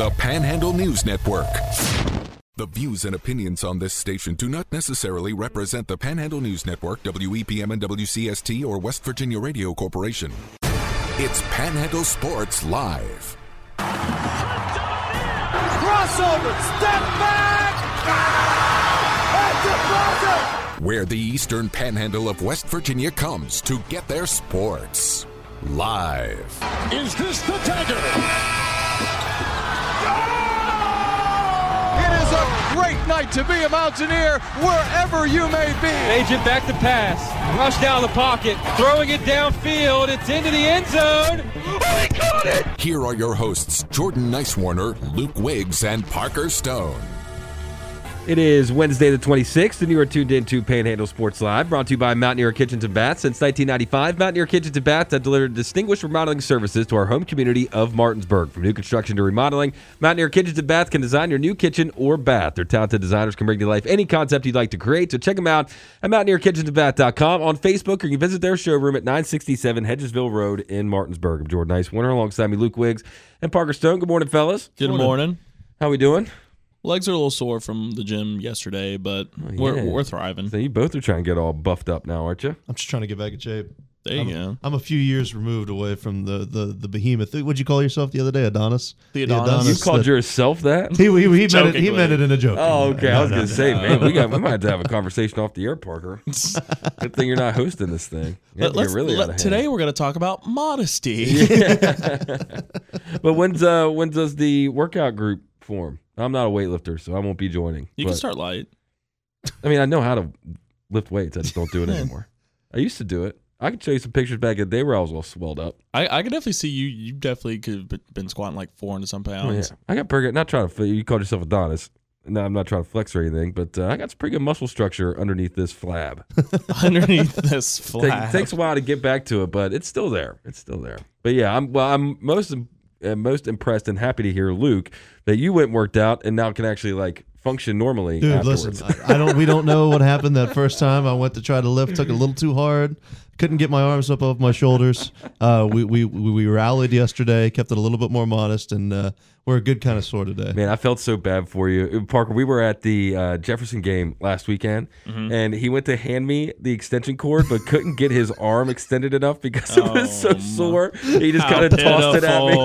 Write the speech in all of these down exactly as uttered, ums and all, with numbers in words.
The Panhandle News Network. The views and opinions on this station do not necessarily represent the Panhandle News Network, W E P M and W C S T, or West Virginia Radio Corporation. It's Panhandle Sports Live. Crossover, step back, ah! And where the Eastern Panhandle of West Virginia comes to get their sports. Live. Is this the dagger? It is a great night to be a Mountaineer wherever you may be. Agent back to pass. Rush down the pocket. Throwing it downfield. It's into the end zone. Oh, he caught it! Here are your hosts, Jordan Nicewarner, Luke Wiggs, and Parker Stone. It is Wednesday the twenty-sixth, and you are tuned in to Panhandle Sports Live, brought to you by Mountaineer Kitchens and Baths. Since nineteen ninety-five, Mountaineer Kitchens and Baths have delivered distinguished remodeling services to our home community of Martinsburg. From new construction to remodeling, Mountaineer Kitchens and Baths can design your new kitchen or bath. Their talented designers can bring to life any concept you'd like to create, so check them out at mountaineer kitchens and bath dot com, on Facebook, or you can visit their showroom at nine sixty-seven Hedgesville Road in Martinsburg. I'm Jordan Nicewarner, alongside me, Luke Wiggs and Parker Stone. Good morning, fellas. Good morning. morning. How we doing? Legs are a little sore from the gym yesterday, but oh, yeah. we're, we're thriving. So you both are trying to get all buffed up now, aren't you? I'm just trying to get back in shape. There you I'm, go. I'm a few years removed away from the the, the behemoth. What'd you call yourself the other day? Adonis? The Adonis. The Adonis you called the, yourself that? He, he, he, meant, it, he meant it in a joke. Oh, okay. No, I was no, going to no. say, man, we, got, we might have to have a conversation off the air, Parker. Good thing you're not hosting this thing. Let, let's, really let, today we're going to talk about modesty. Yeah. But when's uh, when does the workout group form? I'm not a weightlifter, so I won't be joining. You but, can start light. I mean, I know how to lift weights. I just don't do it anymore. I used to do it. I could show you some pictures back in the day where I was all swelled up. I, I could definitely see you. You definitely could have been squatting like four hundred some pounds. Oh, yeah. I got pretty good. Not trying to. You called yourself Adonis. No, I'm not trying to flex or anything, but uh, I got some pretty good muscle structure underneath this flab. underneath this flab. It takes a while to get back to it, but it's still there. It's still there. But yeah, I'm. Well, I'm most. I'm most impressed and happy to hear, Luke, that you went and worked out and now can actually like function normally. Dude, afterwards. Listen, I don't. We don't know what happened that first time. I went to try to lift, took it a little too hard, couldn't get my arms up off my shoulders. Uh, we we we rallied yesterday, kept it a little bit more modest, and uh, we're a good kind of sore today. Man, I felt so bad for you, Parker. We were at the uh, Jefferson game last weekend, mm-hmm. and he went to hand me the extension cord, but couldn't get his arm extended enough because it was oh, so sore. He just kind of tossed it at me.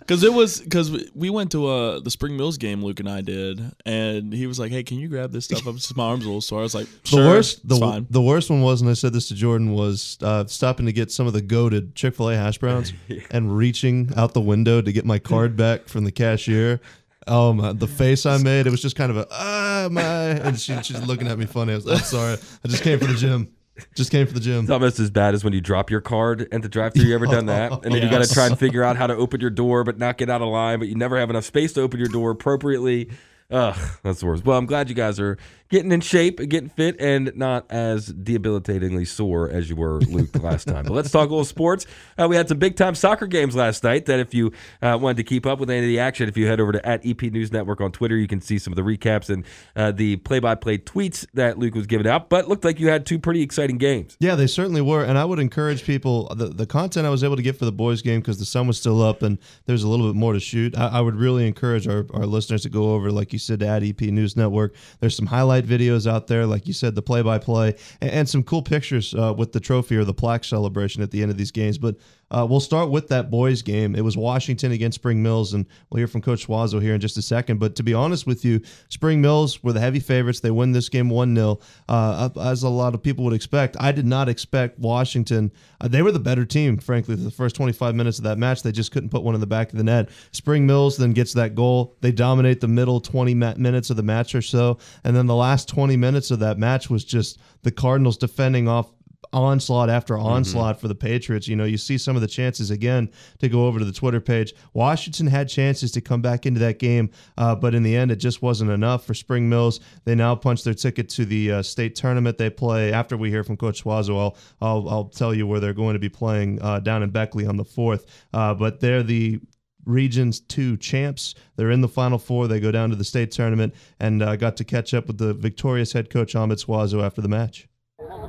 Because it was because we went to uh, the Spring Mills game, Luke and I did, and he was like, "Hey, can you grab this stuff up? It's my arm's a little sore." I was like, sure, "The worst, the, fine. the worst one was," and I said this to Jordan, was uh, stopping to get some of the goated Chick-fil-A hash browns yeah. and reaching out the window to get my card back from the cashier. Oh my! The face I made, it was just kind of a ah my, and she, she's looking at me funny. I was like, "I'm sorry, I just came from the gym." Just came for the gym. It's almost as bad as when you drop your card at the drive-thru. You ever done that? And then yes. you got to try and figure out how to open your door, but not get out of line. But you never have enough space to open your door appropriately. Ugh, that's the worst. Well, I'm glad you guys are getting in shape, getting fit, and not as debilitatingly sore as you were, Luke, last time. But let's talk a little sports. Uh, we had some big-time soccer games last night that if you uh, wanted to keep up with any of the action, if you head over to at E P News Network on Twitter, you can see some of the recaps and uh, the play-by-play tweets that Luke was giving out. But it looked like you had two pretty exciting games. Yeah, they certainly were. And I would encourage people, the, the content I was able to get for the boys' game because the sun was still up and there's a little bit more to shoot, I, I would really encourage our, our listeners to go over, like you said, at E P News Network. There's some highlight videos out there, like you said, the play-by-play, and, and some cool pictures uh, with the trophy or the plaque celebration at the end of these games. But uh, we'll start with that boys game. It was Washington against Spring Mills, and we'll hear from Coach Suazo here in just a second. But to be honest with you, Spring Mills were the heavy favorites. They win this game one nil, uh, as a lot of people would expect. I did not expect Washington. Uh, they were the better team, frankly, for the first twenty-five minutes of that match. They just couldn't put one in the back of the net. Spring Mills then gets that goal. They dominate the middle twenty minutes of the match or so, and then the last twenty minutes of that match was just the Cardinals defending off onslaught after onslaught mm-hmm. for the Patriots. You know, you see some of the chances again to go over to the Twitter page. Washington had chances to come back into that game, uh, but in the end, it just wasn't enough for Spring Mills. They now punch their ticket to the uh, state tournament they play. After we hear from Coach Suazo, I'll, I'll, I'll tell you where they're going to be playing uh, down in Beckley on the fourth. Uh, but they're the Regions two champs. They're in the Final Four. They go down to the state tournament, and uh, got to catch up with the victorious head coach, Ahmed Suazo, after the match.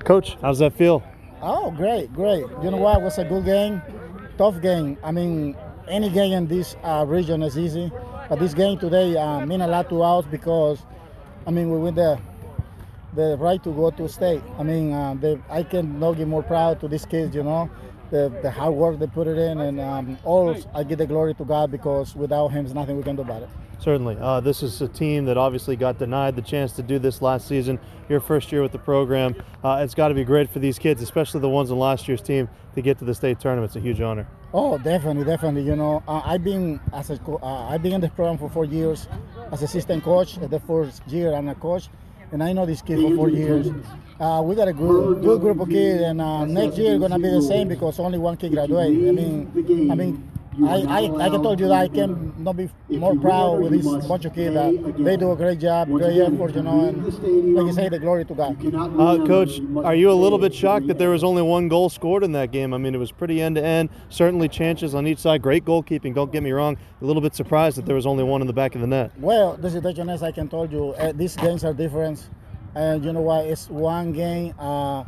Coach, how's that feel? Oh, great, great. You know what? It was a good game, tough game. I mean, any game in this uh, region is easy, but this game today uh, means a lot to us because, I mean, we win the the right to go to state. I mean, uh, they, I cannot get more proud to these kids, you know, the, the hard work they put it in, and um, all I give the glory to God because without him, there's nothing we can do about it. Certainly. Uh, this is a team that obviously got denied the chance to do this last season, your first year with the program. Uh, it's got to be great for these kids, especially the ones on last year's team, to get to the state tournament. It's a huge honor. Oh, definitely, definitely. You know, uh, I've been as a co- uh, I've been in this program for four years as assistant coach. The first year I'm a coach, and I know these kids for four years. Uh, we got a good, good group of kids, and uh, next year going to be the same because only one kid graduated. I mean, I mean. I, I, like I told you, that I can not be more proud with this bunch of kids. Uh, they do a great job, great effort, you know, and like I say, the glory to God. Uh, Coach, are you a little bit shocked that there was only one goal scored in that game? I mean, it was pretty end-to-end, certainly chances on each side, great goalkeeping, don't get me wrong. A little bit surprised that there was only one in the back of the net. Well, the situation is, I can tell you, uh, these games are different. And uh, you know what, it's one game. Uh,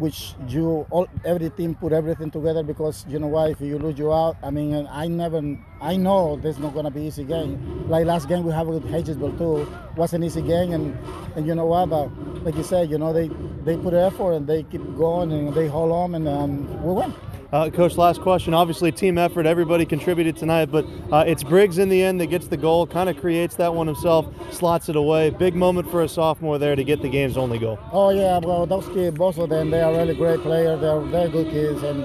which you all every team put everything together because you know why if you lose you out. I mean I never I know there's not gonna be easy game. Like last game we have with Hedgesville too was an easy game and, and you know what but like you said you know they, they put effort and they keep going and they hold on and um, we win. Uh, Coach, last question. Obviously, team effort. Everybody contributed tonight, but uh, it's Briggs in the end that gets the goal, kind of creates that one himself, slots it away. Big moment for a sophomore there to get the game's only goal. Oh, yeah. Well, those kids, both of them, they are really great players. They're very good kids and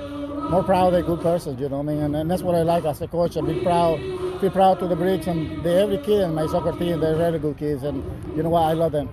more proud they're good persons, you know what I mean? And, and that's what I like as a coach. I be proud, be proud to the Briggs and the, every kid in my soccer team. They're really good kids, and you know what? I love them.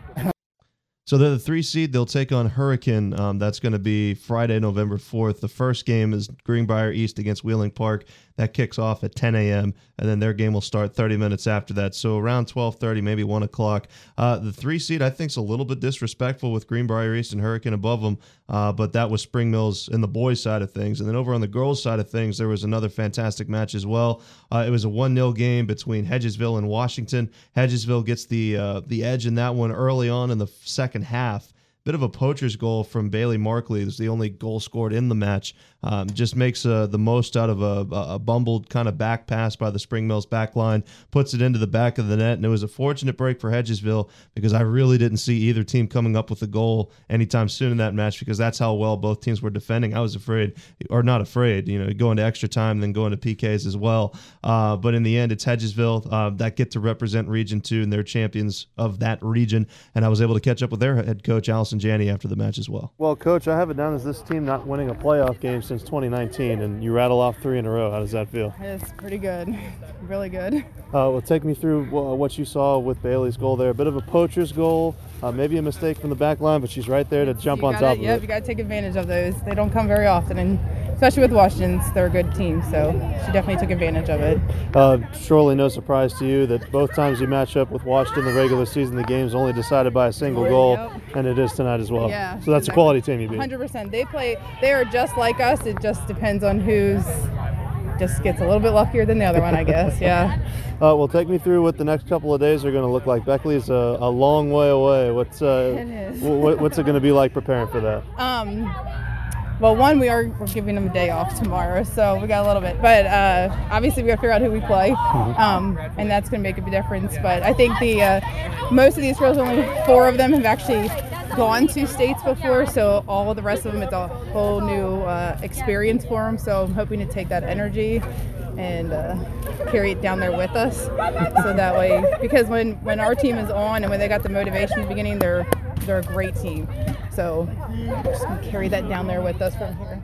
So they're the three seed. They'll take on Hurricane. Um, that's going to be Friday, November fourth. The first game is Greenbrier East against Wheeling Park. That kicks off at ten a.m., and then their game will start thirty minutes after that. So around twelve thirty, maybe one o'clock. Uh, the three seed, I think, is a little bit disrespectful with Greenbrier East and Hurricane above them, uh, but that was Spring Mills in the boys' side of things. And then over on the girls' side of things, there was another fantastic match as well. Uh, it was a one nil game between Hedgesville and Washington. Hedgesville gets the, uh, the edge in that one early on in the second half. Bit of a poacher's goal from Bailey Markley. It was the only goal scored in the match. Um, just makes uh, the most out of a, a bumbled kind of back pass by the Spring Mills back line, puts it into the back of the net, and it was a fortunate break for Hedgesville because I really didn't see either team coming up with a goal anytime soon in that match because that's how well both teams were defending. I was afraid, or not afraid, you know, going to extra time, then going to P Ks as well. Uh, but in the end, it's Hedgesville uh, that get to represent Region two, and they're champions of that region. And I was able to catch up with their head coach, Allison Janney, after the match as well. Well, Coach, I have it down as this team not winning a playoff game since twenty nineteen, and you rattle off three in a row. How does that feel? It's pretty good. It's really good. Uh, well, take me through uh, what you saw with Bailey's goal there. A bit of a poacher's goal, uh, maybe a mistake from the back line, but she's right there to jump on top of it. Yep, you got to take advantage of those. They don't come very often, and especially with Washington's, they're a good team, so she definitely took advantage of it. Uh, surely no surprise to you that both times you match up with Washington in the regular season, the game's only decided by a single goal, yep. And it is tonight as well. Yeah, so that's exactly. A quality team you beat. one hundred percent. They play, they are just like us. It just depends on who's just gets a little bit luckier than the other one, I guess. Yeah. Uh, well, take me through what the next couple of days are going to look like. Beckley's a, a long way away. What's uh, it is. what, what's it going to be like preparing for that? Um, well, one, we are we're giving them a day off tomorrow, so we got a little bit. But uh, obviously, we got to figure out who we play, mm-hmm. um, and that's going to make a big difference. But I think the uh, most of these girls, only four of them, have actually gone to states before, so all the rest of them, it's a whole new uh, experience for them, so I'm hoping to take that energy and uh, carry it down there with us, so that way, because when, when our team is on and when they got the motivation at the beginning, they're they're a great team, so just carry that down there with us from here.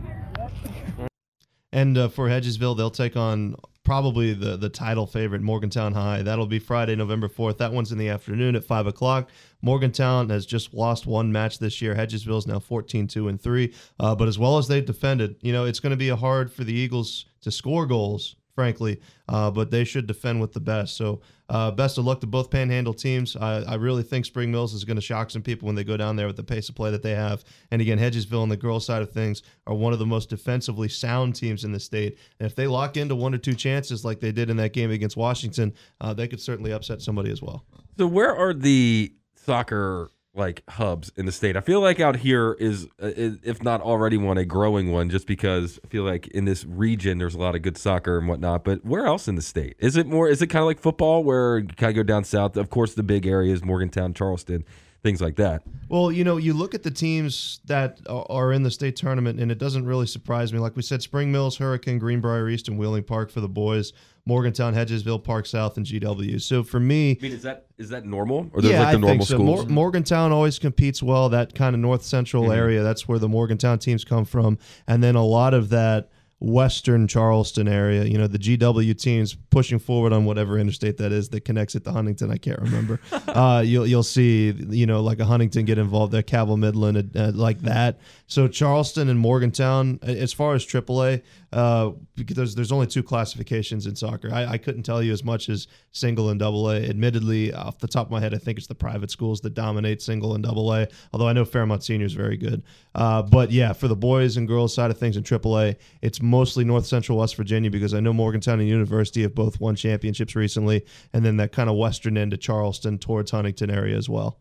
And uh, for Hedgesville, they'll take on probably the, the title favorite, Morgantown High. That'll be Friday, November fourth. That one's in the afternoon at five o'clock. Morgantown has just lost one match this year. Hedgesville is now fourteen two and three. Uh, but as well as they've defended, you know, it's going to be hard for the Eagles to score goals, frankly, uh, but they should defend with the best. So uh, best of luck to both Panhandle teams. I, I really think Spring Mills is going to shock some people when they go down there with the pace of play that they have. And again, Hedgesville on the girls' side of things are one of the most defensively sound teams in the state. And if they lock into one or two chances like they did in that game against Washington, uh, they could certainly upset somebody as well. So where are the soccer like hubs in the state. I feel like out here is, if not already one, a growing one, just because I feel like in this region there's a lot of good soccer and whatnot. But where else in the state is it more? Is it kind of like football, where you kind of go down south? Of course, the big areas, Morgantown, Charleston, things like that. Well, you know, you look at the teams that are in the state tournament, and it doesn't really surprise me. Like we said, Spring Mills, Hurricane, Greenbrier East, and Wheeling Park for the boys. Morgantown, Hedgesville, Park South, and G W. So for me, I mean, is that is that normal? Or there's yeah, like the I normal think so. schools? Mor- Morgantown always competes well. That kind of north central mm-hmm. area, that's where the Morgantown teams come from, and then a lot of that western Charleston area. You know, the G W teams pushing forward on whatever interstate that is that connects it to Huntington. I can't remember. uh, you'll you'll see, you know, like a Huntington get involved there, Cabell Midland, uh, like that. So Charleston and Morgantown, as far as triple A, uh, because there's, there's only two classifications in soccer. I, I couldn't tell you as much as single and double A. Admittedly, off the top of my head, I think it's the private schools that dominate single and double A, although I know Fairmont Senior is very good. Uh, but, yeah, for the boys and girls side of things in triple A, it's mostly north central West Virginia, because I know Morgantown and University have both won championships recently, and then that kind of western end of Charleston towards Huntington area as well.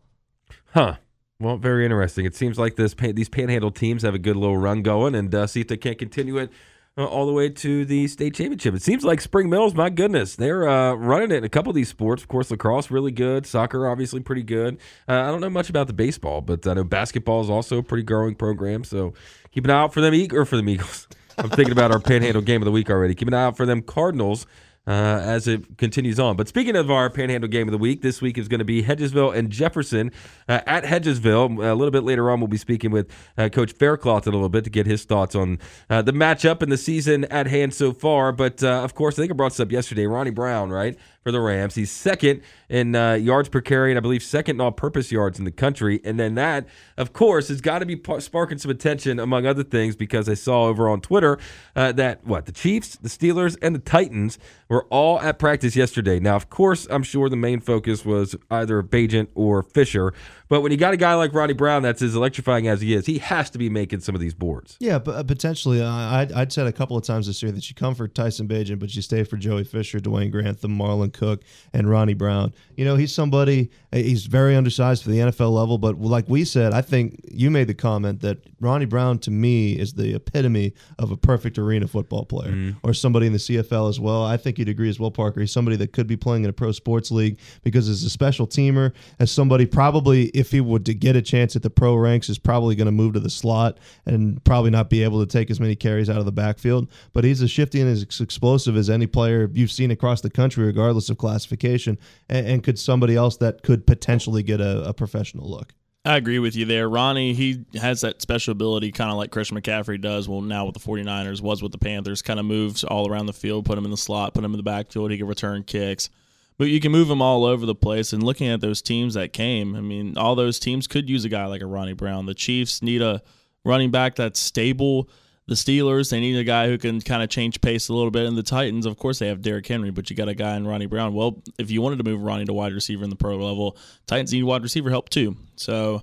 Huh. Well, very interesting. It seems like this these Panhandle teams have a good little run going, and uh, see if they can't continue it uh, all the way to the state championship. It seems like Spring Mills, my goodness, they're uh, running it in a couple of these sports. Of course, lacrosse, really good. Soccer, obviously, pretty good. Uh, I don't know much about the baseball, but I know basketball is also a pretty growing program, so keep an eye out for them, or for the Eagles. I'm thinking about our Panhandle game of the week already. Keep an eye out for them Cardinals uh, as it continues on. But speaking of our Panhandle game of the week, this week is going to be Hedgesville and Jefferson uh, at Hedgesville. A little bit later on, we'll be speaking with uh, Coach Faircloth in a little bit to get his thoughts on uh, the matchup and the season at hand so far. But, uh, of course, I think I brought this up yesterday. Ronnie Brown, right, for the Rams. He's second in uh, yards per carry, and I believe second in all-purpose yards in the country. And then that, of course, has got to be par- sparking some attention, among other things, because I saw over on Twitter uh, that, what, the Chiefs, the Steelers, and the Titans were all at practice yesterday. Now, of course, I'm sure the main focus was either Bajant or Fisher, but when you got a guy like Ronnie Brown that's as electrifying as he is, he has to be making some of these boards. Yeah, but potentially. Uh, I'd, I'd said a couple of times this year that you come for Tyson Bajant, but you stay for Joey Fisher, Dwayne Grant, the Marlon Cook, and Ronnie Brown. You know, he's somebody, he's very undersized for the N F L level, but like we said, I think you made the comment that Ronnie Brown, to me, is the epitome of a perfect arena football player, mm. or somebody in the C F L as well. I think you'd agree as well, Parker. He's somebody that could be playing in a pro sports league because as a special teamer, as somebody probably, if he would to get a chance at the pro ranks, is probably going to move to the slot and probably not be able to take as many carries out of the backfield. But he's as shifty and as explosive as any player you've seen across the country, regardless of classification, and, and could somebody else that could potentially get a, a professional look. I agree with you there. Ronnie, he has that special ability, kind of like Christian McCaffrey does, well, now with the 49ers, was with the Panthers, kind of moves all around the field, put him in the slot, put him in the backfield, he can return kicks. But you can move him all over the place, and looking at those teams that came, I mean, all those teams could use a guy like a Ronnie Brown. The Chiefs need a running back that's stable. The Steelers, they need a guy who can kind of change pace a little bit. And the Titans, of course, they have Derrick Henry, but you got a guy in Ronnie Brown. Well, if you wanted to move Ronnie to wide receiver in the pro level, Titans need wide receiver help too. So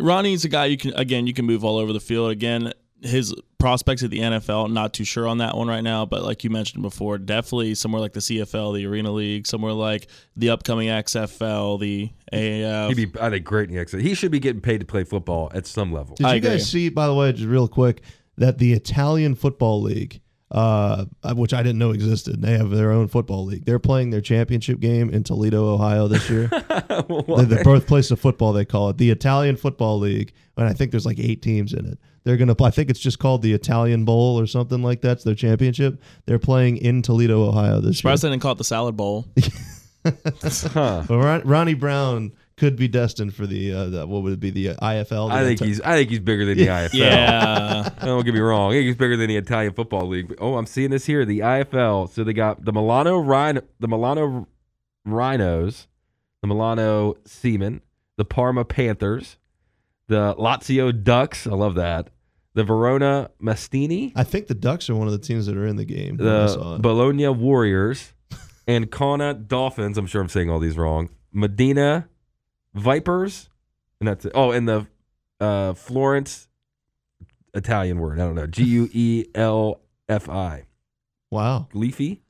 Ronnie's a guy you can, again, you can move all over the field. Again, his prospects at the N F L, not too sure on that one right now. But like you mentioned before, definitely somewhere like the C F L, the Arena League, somewhere like the upcoming X F L, the A A F. He'd be, I think, great in the X F L. He should be getting paid to play football at some level. Did you I guys agree. see, by the way, just real quick, that the Italian Football League, uh, which I didn't know existed, they have their own football league. They're playing their championship game in Toledo, Ohio this year. the, the birthplace of football, they call it. The Italian Football League, and I think there's like eight teams in it. They're going to play, I think it's just called the Italian Bowl or something like that. It's their championship. They're playing in Toledo, Ohio this year. Surprised they didn't call it the Salad Bowl. huh. But Ron- Ronnie Brown could be destined for the, uh, the what would it be, the I F L? The I think Ita- he's I think he's bigger than the yeah. I F L. Yeah, don't get me wrong. I think he's bigger than the Italian Football League. Oh, I'm seeing this here, the I F L. So they got the Milano Rhino, the Milano Rhinos, the Milano Seamen, the Parma Panthers, the Lazio Ducks. I love that. The Verona Mastini. I think the Ducks are one of the teams that are in the game. The Bologna Warriors and Kona Dolphins. I'm sure I'm saying all these wrong. Medina Vipers, and that's it. Oh, and the uh, Florence, Italian word, I don't know, G U E L F I. Wow. Leafy.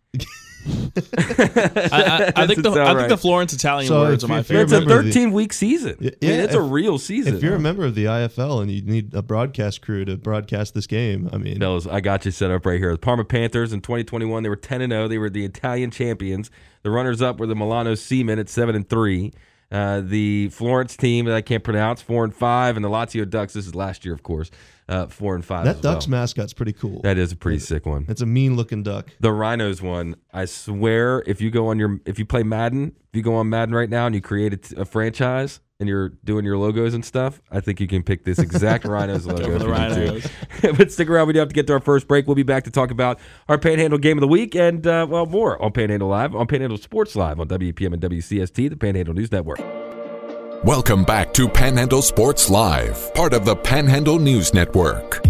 I, I, I think the I right. think the Florence Italian so words are my favorite. It's a thirteen-week season. Yeah, yeah, I mean, it's if, a real season. If you're a member of the I F L and you need a broadcast crew to broadcast this game, I mean, Bells, I got you set up right here. The Parma Panthers in twenty twenty-one, they were ten and oh. They were the Italian champions. The runners-up were the Milano Seamen at seven and three. Uh, the Florence team that I can't pronounce, four and five, and the Lazio Ducks. This is last year, of course. Uh, four and five. That Ducks well. mascot's pretty cool. That is a pretty it's, sick one. It's a mean looking duck. The Rhinos one, I swear, if you go on your, if you play Madden, if you go on Madden right now and you create a, a franchise and you're doing your logos and stuff, I think you can pick this exact Rhinos logo. The Rhinos. But stick around. We do have to get to our first break. We'll be back to talk about our Panhandle game of the week and uh, well more on Panhandle Live, on Panhandle Sports Live on W P M and W C S T, the Panhandle News Network. Welcome back to Panhandle Sports Live, part of the Panhandle News Network.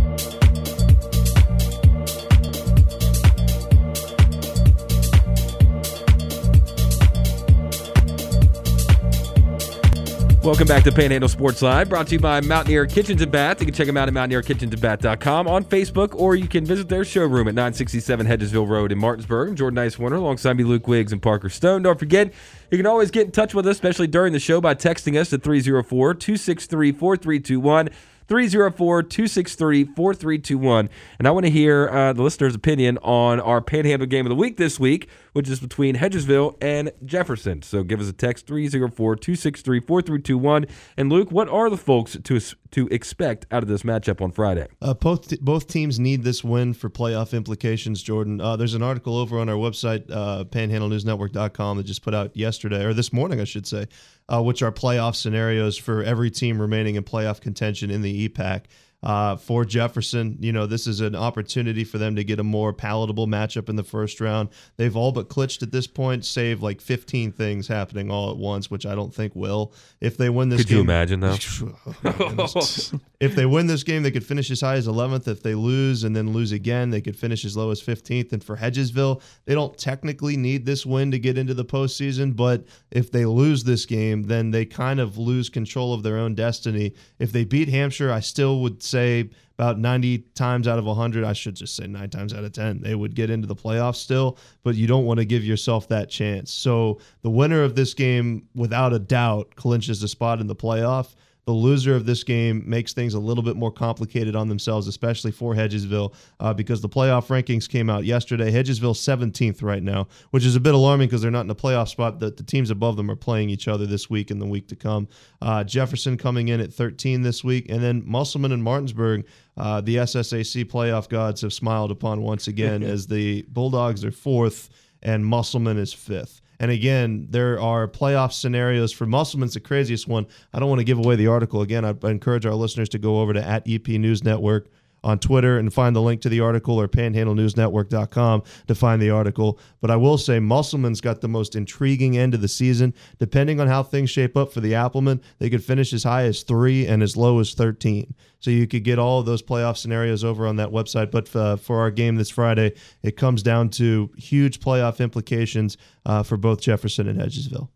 Welcome back to Panhandle Sports Live, brought to you by Mountaineer Kitchens and Baths. You can check them out at mountaineer kitchens and bath dot com, on Facebook, or you can visit their showroom at nine sixty-seven Hedgesville Road in Martinsburg. I'm Jordan Ice Warner, alongside me, Luke Wiggs and Parker Stone. Don't forget, you can always get in touch with us, especially during the show, by texting us at three oh four, two six three, four three two one, three oh four, two six three, four three two one. And I want to hear uh, the listener's opinion on our Panhandle game of the week this week, which is between Hedgesville and Jefferson. So give us a text, three oh four, two six three, four three two one. And Luke, what are the folks to to expect out of this matchup on Friday? Uh, both, t- both teams need this win for playoff implications, Jordan. Uh, there's an article over on our website, uh, panhandle news network dot com, that just put out yesterday, or this morning, I should say, uh, which are playoff scenarios for every team remaining in playoff contention in the E PAC. Uh, for Jefferson, you know, this is an opportunity for them to get a more palatable matchup in the first round. They've all but clinched at this point, save like fifteen things happening all at once, which I don't think will. If they win this could game... Could you imagine that? If they win this game, they could finish as high as eleventh. If they lose and then lose again, they could finish as low as fifteenth. And for Hedgesville, they don't technically need this win to get into the postseason, but if they lose this game, then they kind of lose control of their own destiny. If they beat Hampshire, I still would say say about ninety times out of one hundred, I should just say nine times out of ten, they would get into the playoffs still, but you don't want to give yourself that chance. So the winner of this game, without a doubt, clinches the spot in the playoff. The loser of this game makes things a little bit more complicated on themselves, especially for Hedgesville, uh, because the playoff rankings came out yesterday. Hedgesville seventeenth right now, which is a bit alarming because they're not in a playoff spot. The, the teams above them are playing each other this week and the week to come. Uh, Jefferson coming in at thirteen this week, and then Musselman and Martinsburg. Uh, the S S A C playoff gods have smiled upon once again as the Bulldogs are fourth and Musselman is fifth. And again, there are playoff scenarios for Musselman's the craziest one. I don't want to give away the article. Again, I encourage our listeners to go over to at E P News Network on Twitter and find the link to the article, or panhandle news network dot com to find the article. But I will say Musselman's got the most intriguing end of the season. Depending on how things shape up for the Appleman, they could finish as high as three and as low as thirteen. So you could get all of those playoff scenarios over on that website. But uh, for our game this Friday, it comes down to huge playoff implications uh, for both Jefferson and Hedgesville.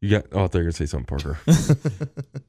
You got, oh, I thought you were going to say something, Parker.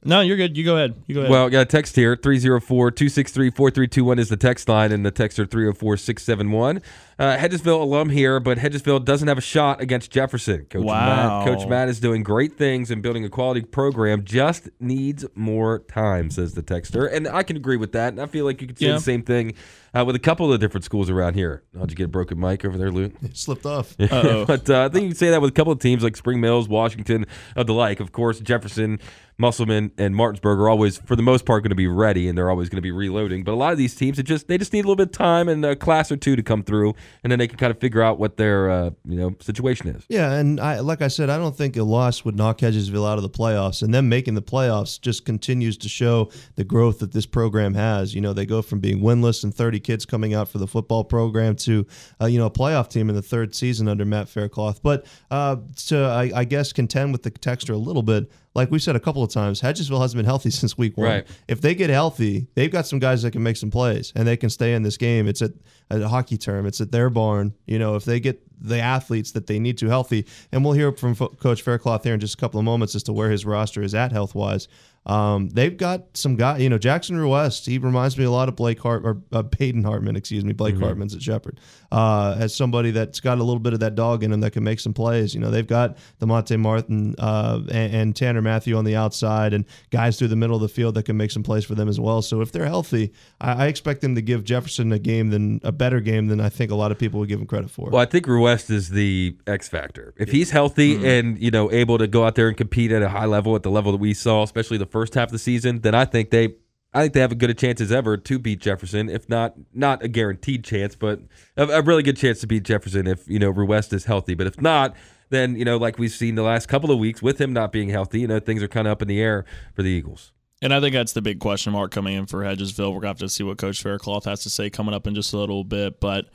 No, you're good. You go ahead. You go ahead. Well, I got a text here. three oh four, two six three, four three two one is the text line, and the texts are three oh four, six seven one. Uh, Hedgesville alum here, but Hedgesville doesn't have a shot against Jefferson. Coach, wow. Matt, Coach Matt is doing great things and building a quality program. Just needs more time, says the texter. And I can agree with that. And I feel like you could say yeah. the same thing uh, with a couple of the different schools around here. Oh, did you get a broken mic over there, Luke? It slipped off. Uh-oh. But uh, I think you can say that with a couple of teams like Spring Mills, Washington, of the like. Of course, Jefferson, Musselman, and Martinsburg are always, for the most part, going to be ready, and they're always going to be reloading. But a lot of these teams, it just they just need a little bit of time and a class or two to come through, and then they can kind of figure out what their uh, you know situation is. Yeah, and I, like I said, I don't think a loss would knock Hedgesville out of the playoffs, and them making the playoffs just continues to show the growth that this program has. You know, they go from being winless and thirty kids coming out for the football program to uh, you know a playoff team in the third season under Matt Faircloth. But uh, to I, I guess contend with the texter a little bit. Like we've said a couple of times, Hedgesville hasn't been healthy since week one. Right. If they get healthy, they've got some guys that can make some plays, and they can stay in this game. It's at, at a hockey term. It's at their barn. You know, if they get the athletes that they need to healthy, and we'll hear from Fo- Coach Faircloth here in just a couple of moments as to where his roster is at health-wise. Um, they've got some guys, you know, Jackson Ruest, he reminds me a lot of Blake Hart or uh, Peyton Hartman, excuse me, Blake mm-hmm. Hartman's at Shepherd, uh, as somebody that's got a little bit of that dog in him that can make some plays. You know, they've got DeMonte Martin uh, and, and Tanner Matthew on the outside and guys through the middle of the field that can make some plays for them as well. So if they're healthy, I, I expect them to give Jefferson a game than a better game than I think a lot of people would give him credit for. Well, I think Ruest is the X factor. If yeah. he's healthy mm-hmm. and, you know, able to go out there and compete at a high level, at the level that we saw, especially the first half of the season, then I think they I think they have as good a chance as ever to beat Jefferson, if not not a guaranteed chance, but a, a really good chance to beat Jefferson if, you know, Ruest is healthy. But if not, then, you know, like we've seen the last couple of weeks with him not being healthy, you know, things are kind of up in the air for the Eagles. And I think that's the big question mark coming in for Hedgesville. We're going to have to see what Coach Faircloth has to say coming up in just a little bit, but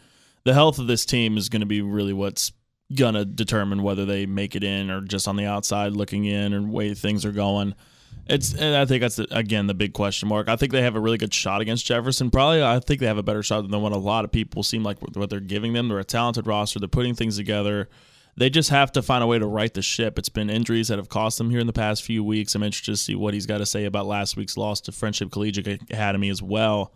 the health of this team is going to be really what's going to determine whether they make it in or just on the outside looking in and way things are going. It's and I think that's, again, the big question mark. I think they have a really good shot against Jefferson. Probably I think they have a better shot than what a lot of people seem like what they're giving them. They're a talented roster. They're putting things together. They just have to find a way to right the ship. It's been injuries that have cost them here in the past few weeks. I'm interested to see what he's got to say about last week's loss to Friendship Collegiate Academy as well.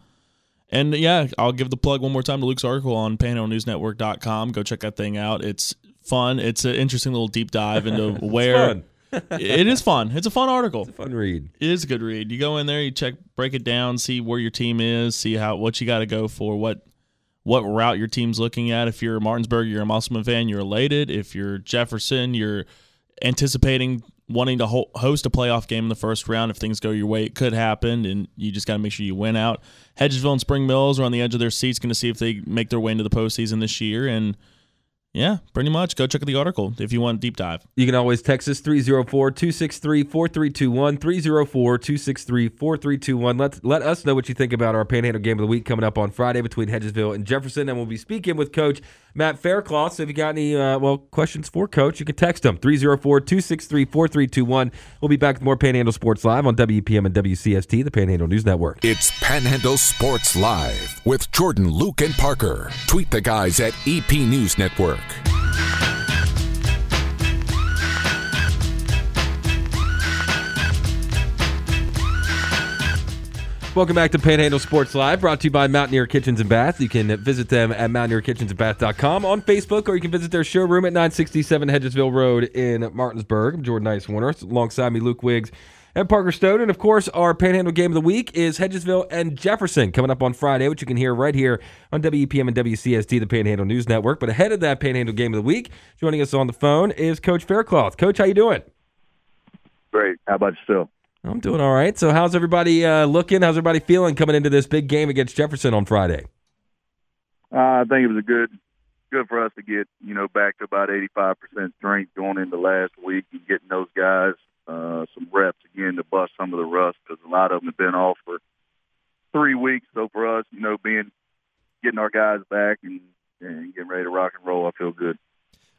And, yeah, I'll give the plug one more time to Luke's article on panhandle news network dot com. Go check that thing out. It's fun. It's an interesting little deep dive into where – it is fun. It's a fun article. It's a fun read. It is a good read. You go in there, you check, break it down, see where your team is, see how what you got to go for, what what route your team's looking at. If you're Martinsburg, you're a Musselman fan, you're elated. If you're Jefferson, you're anticipating wanting to ho- host a playoff game in the first round. If things go your way, it could happen, and you just got to make sure you win out. Hedgesville and Spring Mills are on the edge of their seats, going to see if they make their way into the postseason this year, and yeah, pretty much. Go check out the article if you want a deep dive. You can always text us three oh four, two six three, four three two one, three oh four, two six three, four three two one. Let let us know what you think about our Panhandle Game of the Week coming up on Friday between Hedgesville and Jefferson, and we'll be speaking with Coach Matt Faircloth. So if you got any uh, well questions for Coach, you can text him three oh four, two six three, four three two one. We'll be back with more Panhandle Sports Live on W P M and W C S T, the Panhandle News Network. It's Panhandle Sports Live with Jordan, Luke, and Parker. Tweet the guys at E P News Network. Welcome back to Panhandle Sports Live, brought to you by Mountaineer Kitchens and Bath. You can visit them at mountaineer kitchens and bath dot com on Facebook, or you can visit their showroom at nine sixty-seven Hedgesville Road in Martinsburg. I'm Jordan Ice Warner, alongside me Luke Wiggs and Parker Stone. And, of course, our Panhandle Game of the Week is Hedgesville and Jefferson coming up on Friday, which you can hear right here on W P M and W C S D, the Panhandle News Network. But ahead of that Panhandle Game of the Week, joining us on the phone is Coach Faircloth. Coach, how you doing? Great. How about yourself? I'm doing all right. So how's everybody uh, looking? How's everybody feeling coming into this big game against Jefferson on Friday? Uh, I think it was a good good for us to get, you know, back to about eighty-five percent strength going into last week and getting those guys Uh, some reps again to bust some of the rust, because a lot of them have been off for three weeks. So for us, you know, being getting our guys back and, and getting ready to rock and roll, I feel good.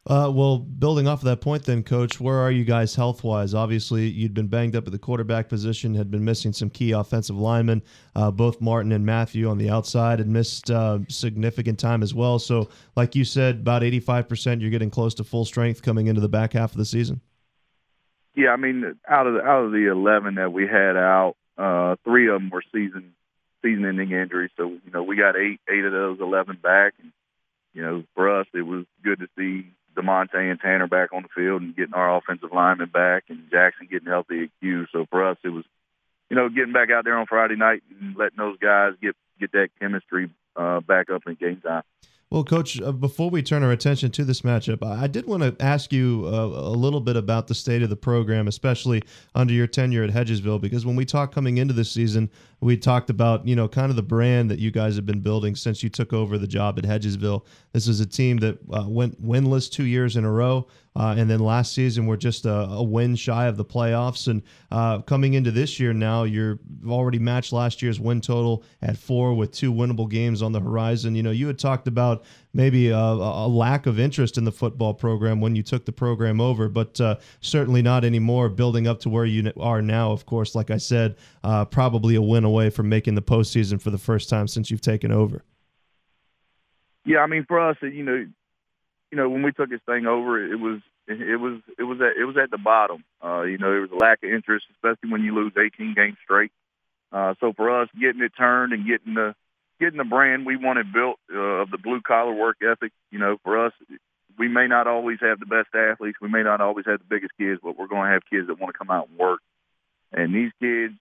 Uh, well, building off of that point then, Coach, where are you guys health-wise? Obviously, you'd been banged up at the quarterback position, had been missing some key offensive linemen, uh, both Martin and Matthew on the outside, had missed uh, significant time as well. So, like you said, about eighty-five percent, you're getting close to full strength coming into the back half of the season. Yeah, I mean, out of the, out of the eleven that we had out, uh, three of them were season season-ending injuries. So, you know, we got eight eight of those eleven back, and you know, for us, it was good to see DeMonte and Tanner back on the field and getting our offensive linemen back, and Jackson getting healthy at Q. So for us, it was, you know, getting back out there on Friday night and letting those guys get get that chemistry uh, back up in game time. Well, Coach, uh, before we turn our attention to this matchup, I did want to ask you uh, a little bit about the state of the program, especially under your tenure at Hedgesville, because when we talked coming into this season, we talked about, you know, kind of the brand that you guys have been building since you took over the job at Hedgesville. This is a team that uh, went winless two years in a row. Uh, and then last season, we're just a, a win shy of the playoffs. And uh, coming into this year now, you're already matched last year's win total at four with two winnable games on the horizon. You know, you had talked about maybe a, a lack of interest in the football program when you took the program over, but uh, certainly not anymore, building up to where you are now. Of course, like I said, uh, probably a win away from making the postseason for the first time since you've taken over. Yeah, I mean, for us, you know, you know, when we took this thing over, it was it was it was at it was at the bottom. Uh, you know, there was a lack of interest, especially when you lose eighteen games straight. Uh, so for us, getting it turned and getting the getting the brand we wanted built uh, of the blue collar work ethic. You know, for us, we may not always have the best athletes, we may not always have the biggest kids, but we're going to have kids that want to come out and work. And these kids,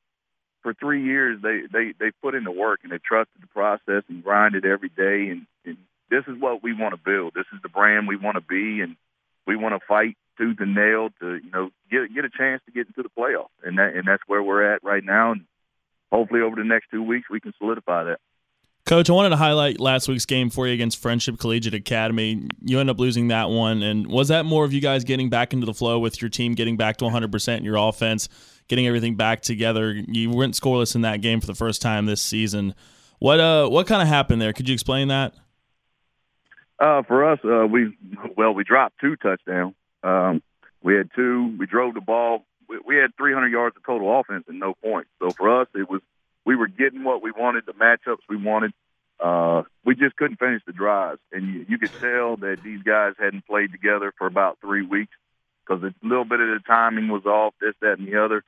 for three years, they they they put in the work and they trusted the process and grinded every day. And, and this is what we want to build. This is the brand we want to be, and we want to fight tooth and nail to, you know, get get a chance to get into the playoffs. And that and that's where we're at right now. And hopefully over the next two weeks we can solidify that. Coach, I wanted to highlight last week's game for you against Friendship Collegiate Academy. You end up losing that one. And was that more of you guys getting back into the flow with your team, getting back to one hundred percent in your offense, getting everything back together? You went scoreless in that game for the first time this season. What uh, what kind of happened there? Could you explain that? Uh, for us, uh, we well, we dropped two touchdowns. Um, we had two. We drove the ball. We, we had three hundred yards of total offense and no points. So for us, it was we were getting what we wanted, the matchups we wanted. Uh, we just couldn't finish the drives. And you, you could tell that these guys hadn't played together for about three weeks because a little bit of the timing was off, this, that, and the other.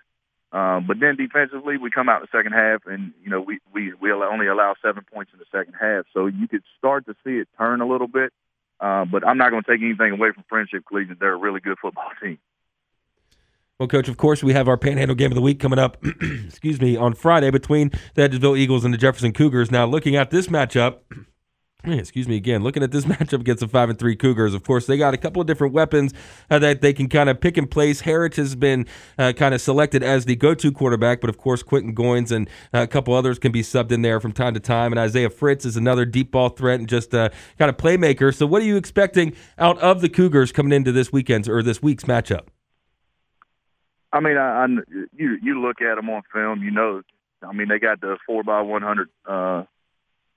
Uh, but then defensively, we come out in the second half, and, you know, we, we, we only allow seven points in the second half. So you could start to see it turn a little bit. Uh, but I'm not going to take anything away from Friendship Collegiate. They're a really good football team. Well, Coach, of course, we have our Panhandle Game of the Week coming up excuse me, on Friday between the Edgesville Eagles and the Jefferson Cougars. Now, looking at this matchup, excuse me again, looking at this matchup against the five and three Cougars, of course, they got a couple of different weapons uh, that they can kind of pick and place. Harrich has been uh, kind of selected as the go-to quarterback, but, of course, Quentin Goins and uh, a couple others can be subbed in there from time to time. And Isaiah Fritz is another deep ball threat and just uh, kind of playmaker. So what are you expecting out of the Cougars coming into this weekend's or this week's matchup? I mean, I, I, you you look at them on film, you know. I mean, they got the four by one hundred uh,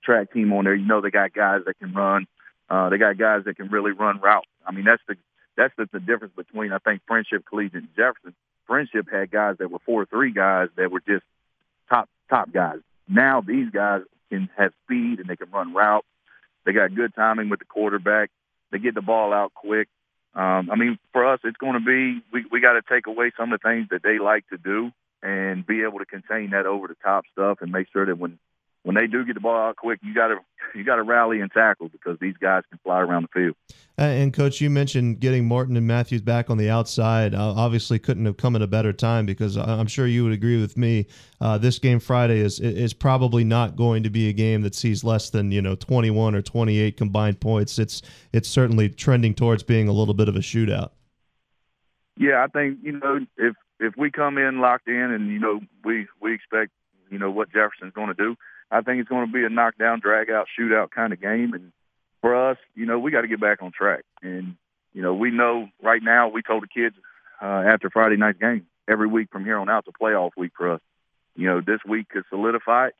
track team on there. You know, they got guys that can run. Uh, they got guys that can really run routes. I mean, that's the that's the, the difference between, I think, Friendship Collegiate and Jefferson. Friendship had guys that were four three guys that were just top top guys. Now these guys can have speed and they can run routes. They got good timing with the quarterback. They get the ball out quick. Um, I mean, for us, it's going to be we, we got to take away some of the things that they like to do and be able to contain that over-the-top stuff and make sure that when, when they do get the ball out quick, you got to you got to rally and tackle because these guys can fly around the field. And, Coach, you mentioned getting Martin and Matthews back on the outside. Uh, obviously couldn't have come at a better time because I'm sure you would agree with me. Uh, this game Friday is is probably not going to be a game that sees less than, you know, twenty-one or twenty-eight combined points. It's it's certainly trending towards being a little bit of a shootout. Yeah, I think, you know, if, if we come in locked in and, you know, we, we expect, you know, what Jefferson's going to do, I think it's going to be a knockdown, drag-out, shootout kind of game. And for us, you know, we got to get back on track. And, you know, we know right now we told the kids uh, after Friday night's game, every week from here on out is a playoff week for us. You know, this week could solidify it.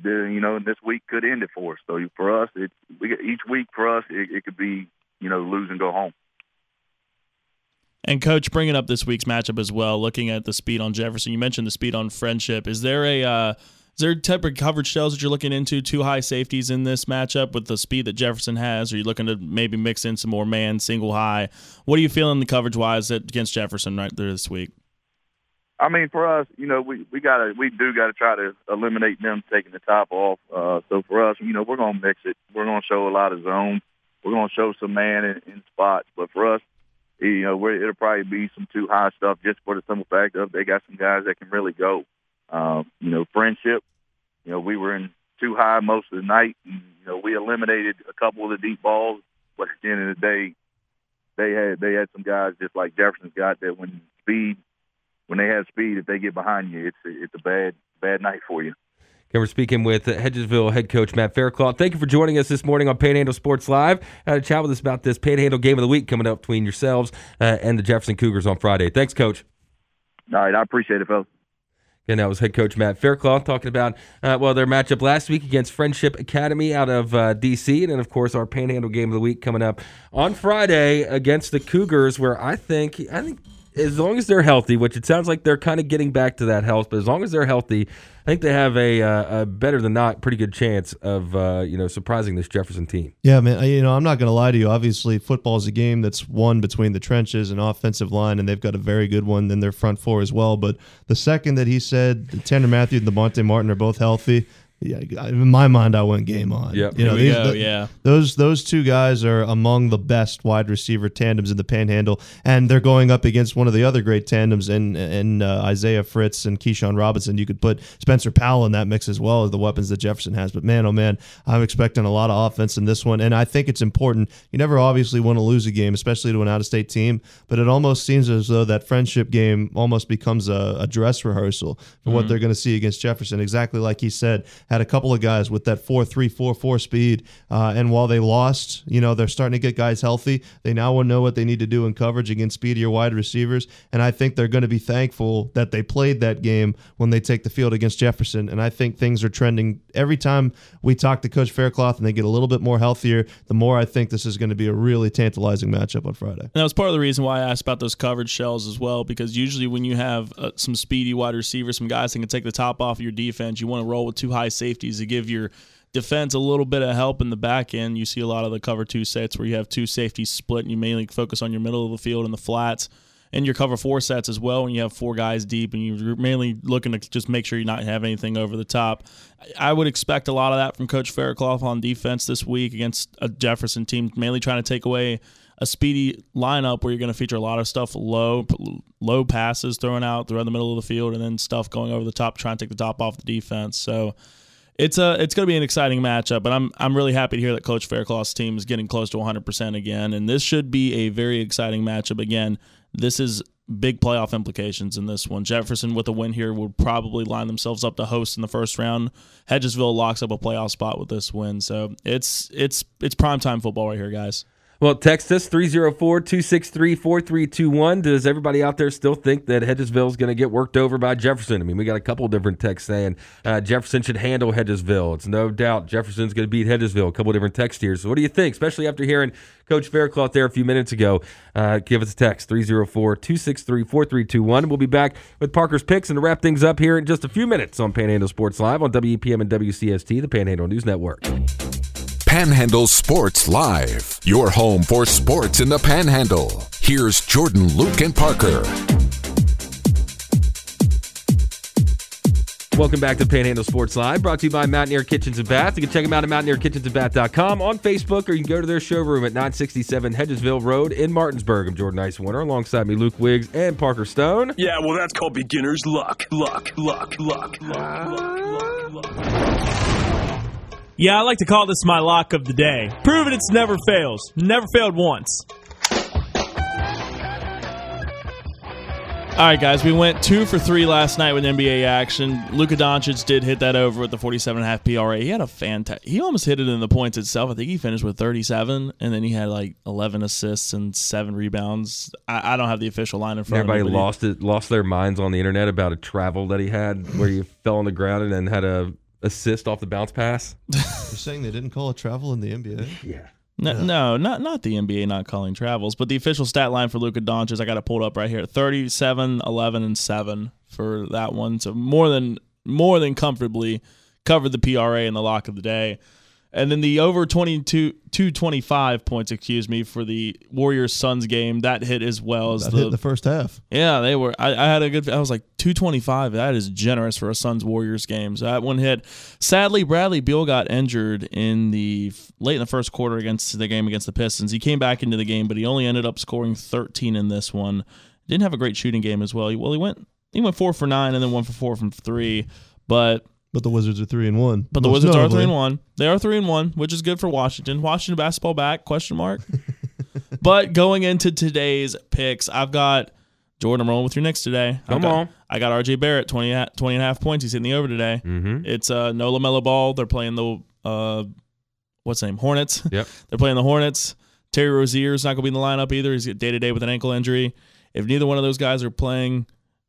The, you know, this week could end it for us. So for us, it, we, each week for us, it, it could be, you know, lose and go home. And, Coach, bringing up this week's matchup as well, looking at the speed on Jefferson, you mentioned the speed on Friendship. Is there a uh, – Is there type of coverage shells that you're looking into, two high safeties in this matchup with the speed that Jefferson has? Are you looking to maybe mix in some more man, single high? What are you feeling the coverage-wise against Jefferson right there this week? I mean, for us, you know, we, we gotta we do got to try to eliminate them taking the top off. Uh, so for us, you know, we're going to mix it. We're going to show a lot of zone. We're going to show some man in, in spots. But for us, you know, we're, it'll probably be some two high stuff just for the simple fact of they got some guys that can really go. Uh, you know, Friendship, you know, we were in too high most of the night. And, you know, we eliminated a couple of the deep balls, but at the end of the day, they had they had some guys just like Jefferson's got that when speed, when they have speed, if they get behind you, it's a, it's a bad bad night for you. Okay, we're speaking with Hedgesville head coach Matt Fairclough. Thank you for joining us this morning on Panhandle Sports Live. Had a chat with us about this Panhandle Game of the Week coming up between yourselves uh, and the Jefferson Cougars on Friday. Thanks, Coach. All right, I appreciate it, fellas. And that was head coach Matt Fairclough talking about, uh, well, their matchup last week against Friendship Academy out of uh, D C And then, of course, our Panhandle Game of the Week coming up on Friday against the Cougars, where I think I think as long as they're healthy, which it sounds like they're kind of getting back to that health, but as long as they're healthy, I think they have a, uh, a better than not pretty good chance of uh, you know surprising this Jefferson team. Yeah, man. You know, I'm not going to lie to you. Obviously, football is a game that's won between the trenches and offensive line, and they've got a very good one in their front four as well. But the second that he said Tanner Mathieu and Devontae Martin are both healthy, yeah, in my mind, I went game on. Yep. You know, these, go, the, yeah, those those two guys are among the best wide receiver tandems in the Panhandle, and they're going up against one of the other great tandems in in uh, Isaiah Fritz and Keyshawn Robinson. You could put Spencer Powell in that mix as well as the weapons that Jefferson has. But man, oh man, I'm expecting a lot of offense in this one, and I think it's important. You never obviously want to lose a game, especially to an out-of-state team, but it almost seems as though that friendship game almost becomes a, a dress rehearsal for mm-hmm. what they're going to see against Jefferson. Exactly like he said. Had a couple of guys with that four three four four speed, uh, and while they lost, you know, they're starting to get guys healthy. They now will know what they need to do in coverage against speedier wide receivers, and I think they're going to be thankful that they played that game when they take the field against Jefferson, and I think things are trending. Every time we talk to Coach Faircloth and they get a little bit more healthier, the more I think this is going to be a really tantalizing matchup on Friday. And that was part of the reason why I asked about those coverage shells as well, because usually when you have uh, some speedy wide receivers, some guys that can take the top off of your defense, you want to roll with two high safeties to give your defense a little bit of help in the back end. You see a lot of the cover two sets where you have two safeties split and you mainly focus on your middle of the field and the flats, and your cover four sets as well when you have four guys deep and you're mainly looking to just make sure you not have anything over the top. I would expect a lot of that from Coach Faircloth on defense this week against a Jefferson team, mainly trying to take away a speedy lineup where you're going to feature a lot of stuff, low low passes thrown out throughout the middle of the field and then stuff going over the top, trying to take the top off the defense. So It's a it's going to be an exciting matchup, but I'm I'm really happy to hear that Coach Faircloth's team is getting close to one hundred percent again, and this should be a very exciting matchup again. This is big playoff implications in this one. Jefferson with a win here would probably line themselves up to host in the first round. Hedgesville locks up a playoff spot with this win, so it's it's it's primetime football right here, guys. Well, text us, three oh four, two six three, four three two one. Does everybody out there still think that Hedgesville is going to get worked over by Jefferson? I mean, we got a couple different texts saying uh, Jefferson should handle Hedgesville. It's no doubt Jefferson's going to beat Hedgesville. A couple different texts here. So what do you think, especially after hearing Coach Faircloth there a few minutes ago? Uh, give us a text, three oh four, two six three, four three two one. We'll be back with Parker's Picks and to wrap things up here in just a few minutes on Panhandle Sports Live on W E P M and W C S T, the Panhandle News Network. Panhandle Sports Live, your home for sports in the Panhandle. Here's Jordan, Luke, and Parker. Welcome back to Panhandle Sports Live, brought to you by Mountaineer Kitchens and Baths. You can check them out at mountaineer kitchens and bath dot com, on Facebook, or you can go to their showroom at nine sixty-seven Hedgesville Road in Martinsburg. I'm Jordan Icewarner, alongside me Luke Wiggs and Parker Stone. Yeah, well, that's called beginner's luck, luck, luck, luck, luck, luck, luck, luck. Yeah, I like to call this my lock of the day. Proven it's never fails. Never failed once. All right, guys, we went two for three last night with N B A action. Luka Doncic did hit that over with the forty-seven and a half P R A. He had a fantastic. He almost hit it in the points itself. I think he finished with thirty-seven, and then he had like eleven assists and seven rebounds. I, I don't have the official line in front. Everybody of me, lost it, lost their minds on the internet about a travel that he had where he fell on the ground and then had a assist off the bounce pass. You're saying they didn't call a travel in the N B A? Yeah. No, yeah. no not not the N B A not calling travels, but the official stat line for Luka Doncic, I got it pulled up right here, thirty-seven, eleven, and seven for that one. So more than more than comfortably covered the P R A in the lock of the day. And then the over twenty-two, two twenty-five points, excuse me, for the Warriors-Suns game, that hit as well. As that the, hit in the first half. Yeah, they were. I, I had a good – I was like, two twenty-five, that is generous for a Suns-Warriors game. So that one hit. Sadly, Bradley Beal got injured in the late in the first quarter against the game against the Pistons. He came back into the game, but he only ended up scoring thirteen in this one. Didn't have a great shooting game as well. Well, he went he went four for nine and then one for four from three, but – But the Wizards are three and one. But the Most Wizards notably. are three and one. They are three and one, which is good for Washington. Washington basketball back? Question mark. But going into today's picks, I've got Jordan. I'm rolling with your next today. Come got, on. I got R J. Barrett twenty, twenty and a half points. He's hitting the over today. Mm-hmm. It's uh, no LaMelo Ball. They're playing the uh, what's the name Hornets. Yep. They're playing the Hornets. Terry Rozier's not going to be in the lineup either. He's day to day with an ankle injury. If neither one of those guys are playing,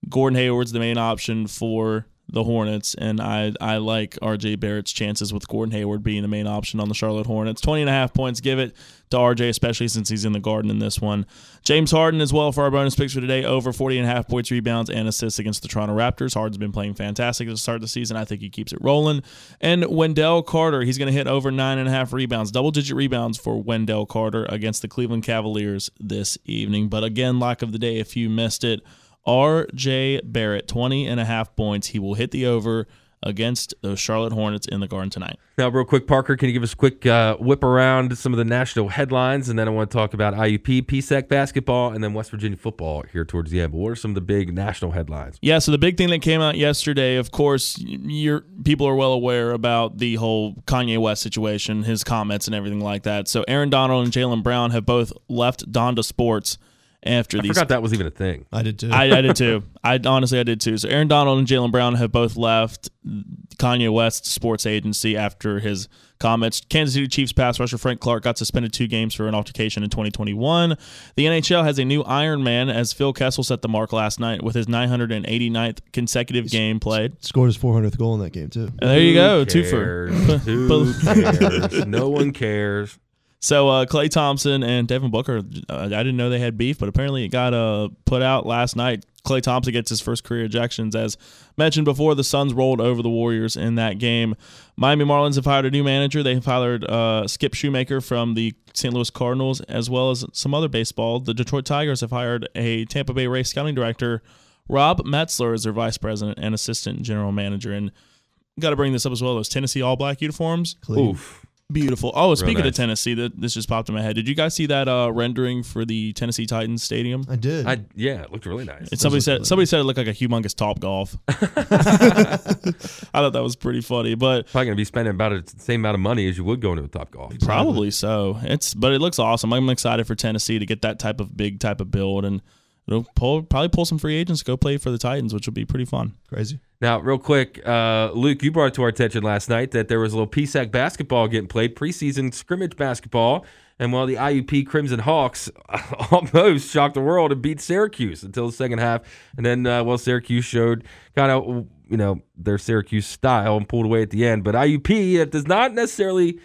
Gordon Hayward's the main option for the Hornets, and I, I like R J. Barrett's chances with Gordon Hayward being the main option on the Charlotte Hornets. twenty and a half points, give it to R J, especially since he's in the Garden in this one. James Harden as well for our bonus picks for today, over forty and a half points, rebounds, and assists against the Toronto Raptors. Harden's been playing fantastic to start the season. I think he keeps it rolling. And Wendell Carter, he's going to hit over nine and a half rebounds, double-digit rebounds for Wendell Carter against the Cleveland Cavaliers this evening. But again, lock of the day if you missed it. R J. Barrett, twenty and a half points. He will hit the over against the Charlotte Hornets in the Garden tonight. Now, real quick, Parker, can you give us a quick uh, whip around some of the national headlines? And then I want to talk about I U P, P S A C basketball, and then West Virginia football here towards the end. But what are some of the big national headlines? Yeah, so the big thing that came out yesterday, of course, you're, people are well aware about the whole Kanye West situation, his comments and everything like that. So Aaron Donald and Jalen Brown have both left Donda Sports. After I these, forgot that was even a thing. I did too. I, I did too. I honestly, I did too. So Aaron Donald and Jalen Brown have both left Kanye West's sports agency after his comments. Kansas City Chiefs pass rusher Frank Clark got suspended two games for an altercation in twenty twenty-one. The N H L has a new Ironman as Phil Kessel set the mark last night with his nine hundred eighty-ninth consecutive He's, game played. Scored his four hundredth goal in that game too. And there Who you go. Cares? Twofer. Who cares? No one cares. So uh, Klay Thompson and Devin Booker, uh, I didn't know they had beef, but apparently it got uh, put out last night. Klay Thompson gets his first career ejections. As mentioned before, the Suns rolled over the Warriors in that game. Miami Marlins have hired a new manager. They have hired uh, Skip Shoemaker from the Saint Louis Cardinals, as well as some other baseball. The Detroit Tigers have hired a Tampa Bay Rays scouting director, Rob Metzler, as their vice president and assistant general manager. And got to bring this up as well, those Tennessee all-black uniforms. Clean. Oof. Beautiful. Oh, speaking nice. of Tennessee, that this just popped in my head. Did you guys see that uh, rendering for the Tennessee Titans stadium? I did. I, yeah, it looked really nice. And somebody said really somebody nice. said it looked like a humongous Topgolf. I thought that was pretty funny. But probably going to be spending about the same amount of money as you would go into a Topgolf. Exactly. Probably so. It's but it looks awesome. I'm excited for Tennessee to get that type of big type of build, and it'll pull, probably pull some free agents to go play for the Titans, which will be pretty fun. Crazy. Now, real quick, uh, Luke, you brought it to our attention last night that there was a little P S A C basketball getting played, preseason scrimmage basketball, and while the I U P Crimson Hawks almost shocked the world and beat Syracuse until the second half, and then, uh, well, Syracuse showed kind of, you know, their Syracuse style and pulled away at the end. But I U P, it does not necessarily,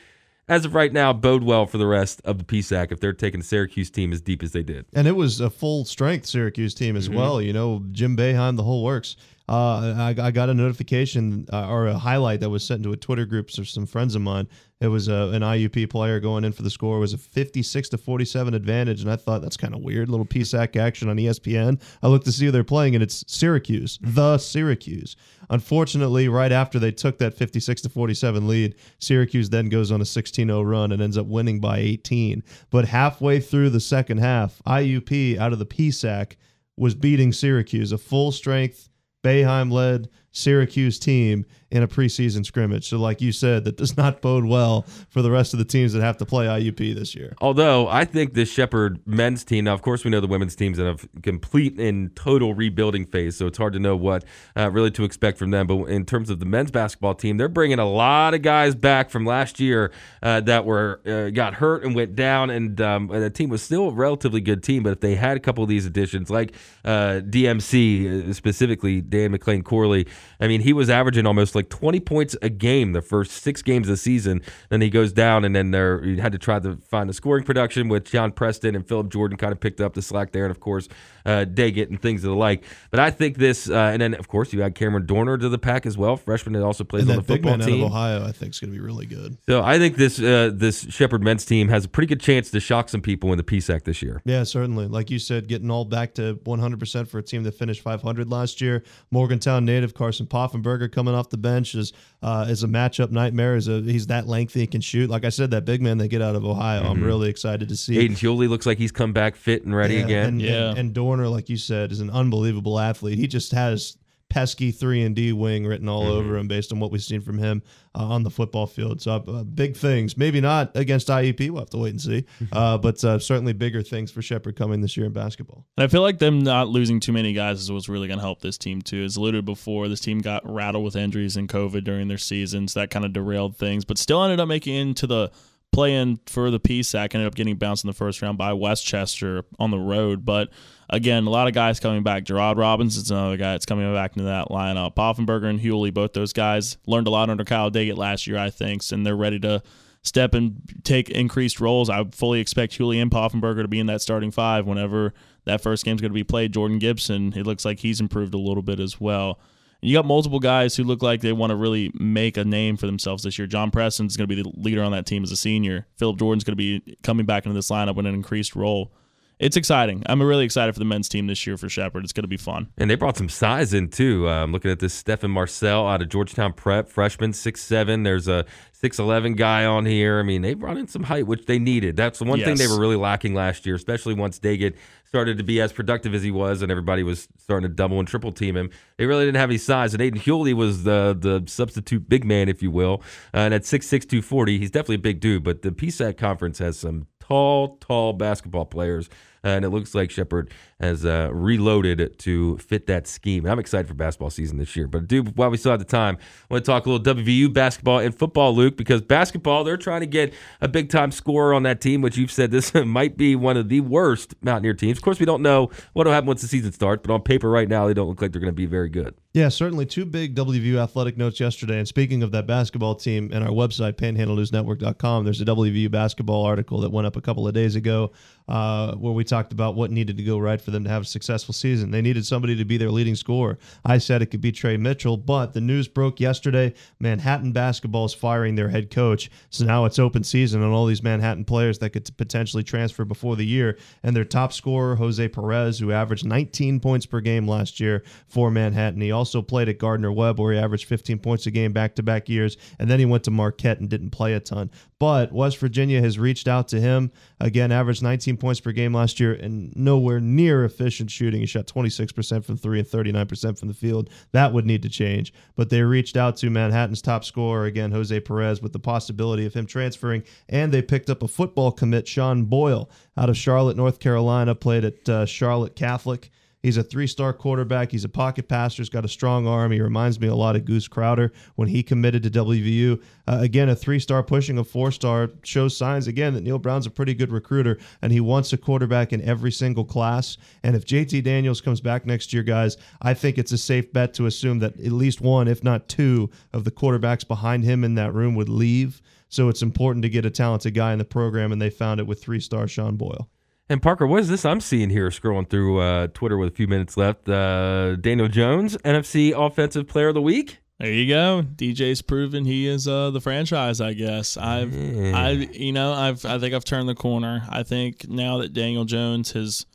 as of right now, bode well for the rest of the P S A C if they're taking the Syracuse team as deep as they did. And it was a full-strength Syracuse team as mm-hmm. well. You know, Jim Boeheim, the whole works. Uh, I, I got a notification uh, or a highlight that was sent to a Twitter group of some friends of mine. It was a, an I U P player going in for the score. It was a fifty-six to forty-seven advantage, and I thought that's kind of weird. Little P S A C action on E S P N. I looked to see who they're playing, and it's Syracuse, the Syracuse. Unfortunately, right after they took that fifty-six to forty-seven lead, Syracuse then goes on a sixteen oh run and ends up winning by eighteen. But halfway through the second half, I U P out of the P S A C was beating Syracuse, a full-strength Boeheim-led Syracuse team in a preseason scrimmage. So like you said, that does not bode well for the rest of the teams that have to play I U P this year. Although I think this Shepherd men's team, now of course we know the women's teams in a complete and total rebuilding phase, so it's hard to know what uh, really to expect from them. But in terms of the men's basketball team, they're bringing a lot of guys back from last year uh, that were uh, got hurt and went down, and, um, and the team was still a relatively good team, but if they had a couple of these additions, like uh, D M C, specifically Dan McClain Corley, I mean, he was averaging almost like twenty points a game the first six games of the season. Then he goes down, and then there you had to try to find the scoring production with John Preston, and Philip Jordan kind of picked up the slack there, and of course, uh, Daggett and things of the like. But I think this, uh, and then of course you had Cameron Dorner to the pack as well, freshman that also plays and on the football team. That big man out of Ohio, I think, is going to be really good. So I think this uh, this Shepherd men's team has a pretty good chance to shock some people in the P S A C this year. Yeah, certainly. Like you said, getting all back to one hundred percent for a team that finished five hundred last year. Morgantown native Carson Poffenberger coming off the bench is uh, is a matchup nightmare. Is a, he's that lengthy and can shoot. Like I said, that big man they get out of Ohio, mm-hmm. I'm really excited to see. Aiden Hewley looks like he's come back fit and ready yeah, again. And, yeah. and, and Dorner, like you said, is an unbelievable athlete. He just has pesky three and D wing written all mm-hmm. over him based on what we've seen from him uh, on the football field. So uh, big things. Maybe not against I E P. We'll have to wait and see. Uh, but uh, certainly bigger things for Shepherd coming this year in basketball. And I feel like them not losing too many guys is what's really going to help this team too. As alluded before, this team got rattled with injuries and COVID during their seasons. That kind of derailed things, but still ended up making it into the playing for the P S A C, ended up getting bounced in the first round by Westchester on the road. But again, a lot of guys coming back. Gerard Robbins is another guy that's coming back into that lineup. Poffenberger and Hewley, both those guys learned a lot under Kyle Daggett last year, I think, and they're ready to step and take increased roles. I fully expect Hewley and Poffenberger to be in that starting five whenever that first game's going to be played. Jordan Gibson, it looks like he's improved a little bit as well. You got multiple guys who look like they want to really make a name for themselves this year. John Preston's going to be the leader on that team as a senior. Philip Jordan's going to be coming back into this lineup in an increased role. It's exciting. I'm really excited for the men's team this year for Shepherd. It's going to be fun. And they brought some size in, too. I'm um, looking at this Stephen Marcel out of Georgetown Prep, freshman, six seven. There's a six eleven guy on here. I mean, they brought in some height, which they needed. That's the one yes. thing they were really lacking last year, especially once Daggett started to be as productive as he was and everybody was starting to double and triple team him. They really didn't have any size. And Aiden Hewley was the, the substitute big man, if you will. Uh, and at six six, two forty, he's definitely a big dude, but the P S A C conference has some tall, tall basketball players, and it looks like Shepherd has uh, reloaded to fit that scheme. And I'm excited for basketball season this year. But, dude, while we still have the time, I want to talk a little W V U basketball and football, Luke, because basketball, they're trying to get a big-time scorer on that team, which you've said this might be one of the worst Mountaineer teams. Of course, we don't know what will happen once the season starts, but on paper right now, they don't look like they're going to be very good. Yeah, certainly two big W V U athletic notes yesterday. And speaking of that basketball team, and our website, panhandle news network dot com, there's a W V U basketball article that went up a couple of days ago uh, where we talked about what needed to go right for them to have a successful season. They needed somebody to be their leading scorer. I said it could be Trey Mitchell, but the news broke yesterday. Manhattan basketball is firing their head coach. So now it's open season on all these Manhattan players that could potentially transfer before the year. And their top scorer, Jose Perez, who averaged nineteen points per game last year for Manhattan. He also Also played at Gardner-Webb, where he averaged fifteen points a game back-to-back years, and then he went to Marquette and didn't play a ton. But West Virginia has reached out to him. Again, averaged nineteen points per game last year and nowhere near efficient shooting. He shot twenty-six percent from three and thirty-nine percent from the field. That would need to change. But they reached out to Manhattan's top scorer, again, Jose Perez, with the possibility of him transferring. And they picked up a football commit, Sean Boyle, out of Charlotte, North Carolina, played at uh, Charlotte Catholic. He's a three-star quarterback. He's a pocket passer. He's got a strong arm. He reminds me a lot of Goose Crowder when he committed to W V U. Uh, again, a three-star pushing a four-star shows signs, again, that Neil Brown's a pretty good recruiter, and he wants a quarterback in every single class. And if J T Daniels comes back next year, guys, I think it's a safe bet to assume that at least one, if not two, of the quarterbacks behind him in that room would leave. So it's important to get a talented guy in the program, and they found it with three-star Sean Boyle. And, Parker, what is this I'm seeing here scrolling through uh, Twitter with a few minutes left? Uh, Daniel Jones, N F C Offensive Player of the Week. There you go. D J's proven he is uh, the franchise, I guess. I've, mm. I, you know, I've, I think I've turned the corner. I think now that Daniel Jones has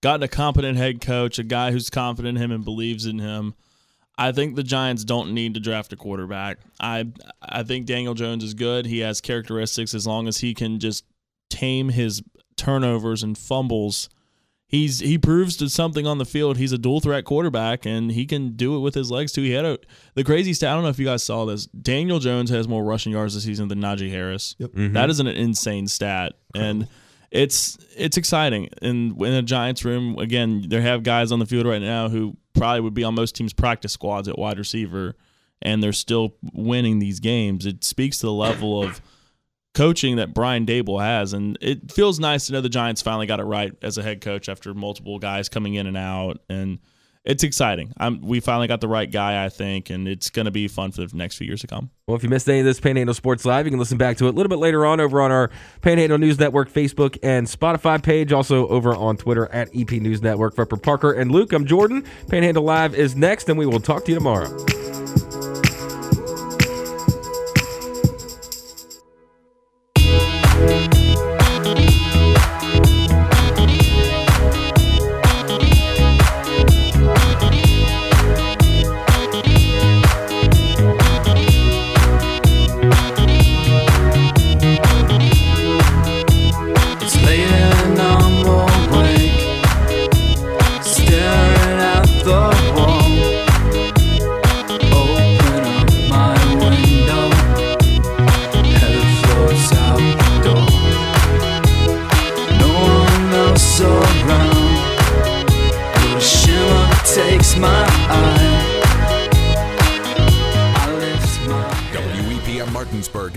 gotten a competent head coach, a guy who's confident in him and believes in him, I think the Giants don't need to draft a quarterback. I, I think Daniel Jones is good. He has characteristics as long as he can just tame his turnovers and fumbles. He's he proves to something on the field. He's a dual threat quarterback, and he can do it with his legs too. He had a the crazy stat. I don't know if you guys saw this. Daniel Jones has more rushing yards this season than Najee Harris. Yep. Mm-hmm. That is an insane stat, and it's it's exciting. And in the Giants room, again, there have guys on the field right now who probably would be on most teams' practice squads at wide receiver, and they're still winning these games. It speaks to the level of coaching that Brian Daboll has, and it feels nice to know the Giants finally got it right as a head coach after multiple guys coming in and out, and it's exciting. I'm, we finally got the right guy, I think, and it's going to be fun for the next few years to come. Well, if you missed any of this Panhandle Sports Live, you can listen back to it a little bit later on over on our Panhandle News Network Facebook and Spotify page, also over on Twitter at E P News Network. For Parker and Luke, I'm Jordan. Panhandle Live is next, and we will talk to you tomorrow. Spartanburg